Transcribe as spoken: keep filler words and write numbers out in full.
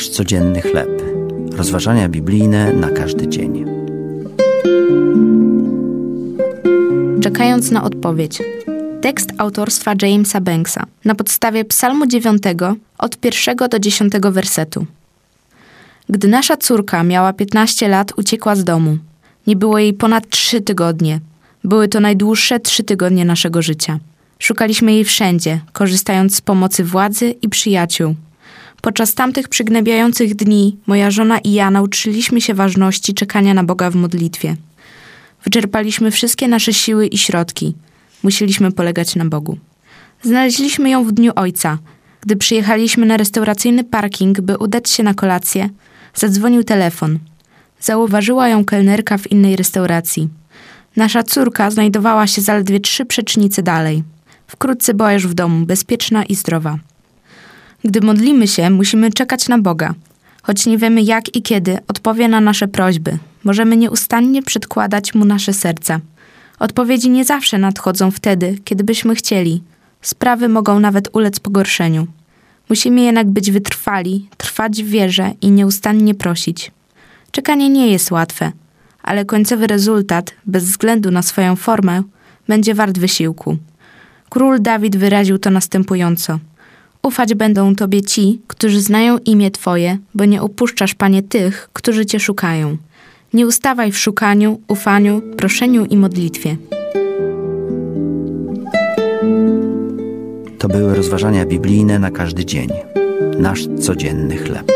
Nasz codzienny chleb. Rozważania biblijne na każdy dzień. Czekając na odpowiedź. Tekst autorstwa Jamesa Banksa na podstawie Psalmu dziewiątego od pierwszego do dziesiątego wersetu. Gdy nasza córka miała piętnaście lat, uciekła z domu. Nie było jej ponad trzy tygodnie. Były to najdłuższe trzy tygodnie naszego życia. Szukaliśmy jej wszędzie, korzystając z pomocy władzy i przyjaciół. Podczas tamtych przygnębiających dni moja żona i ja nauczyliśmy się ważności czekania na Boga w modlitwie. Wyczerpaliśmy wszystkie nasze siły i środki. Musieliśmy polegać na Bogu. Znaleźliśmy ją w Dniu Ojca. Gdy przyjechaliśmy na restauracyjny parking, by udać się na kolację, zadzwonił telefon. Zauważyła ją kelnerka w innej restauracji. Nasza córka znajdowała się zaledwie trzy przecznice dalej. Wkrótce była już w domu, bezpieczna i zdrowa. Gdy modlimy się, musimy czekać na Boga. Choć nie wiemy jak i kiedy odpowie na nasze prośby, możemy nieustannie przedkładać Mu nasze serca. Odpowiedzi nie zawsze nadchodzą wtedy, kiedy byśmy chcieli. Sprawy mogą nawet ulec pogorszeniu. Musimy jednak być wytrwali, trwać w wierze i nieustannie prosić. Czekanie nie jest łatwe, ale końcowy rezultat, bez względu na swoją formę, będzie wart wysiłku. Król Dawid wyraził to następująco. Ufać będą Tobie ci, którzy znają imię Twoje, bo nie opuszczasz, Panie, tych, którzy Cię szukają. Nie ustawaj w szukaniu, ufaniu, proszeniu i modlitwie. To były rozważania biblijne na każdy dzień. Nasz codzienny chleb.